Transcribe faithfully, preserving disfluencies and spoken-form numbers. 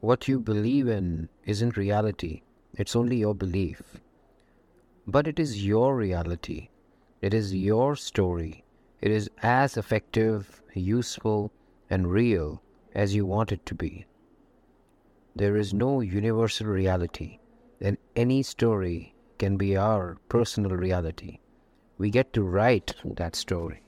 what you believe in isn't reality. It's only your belief. But it is your reality. It is your story. It is as effective, useful, and real as you want it to be. There is no universal reality, and any story can be our personal reality. We get to write that story.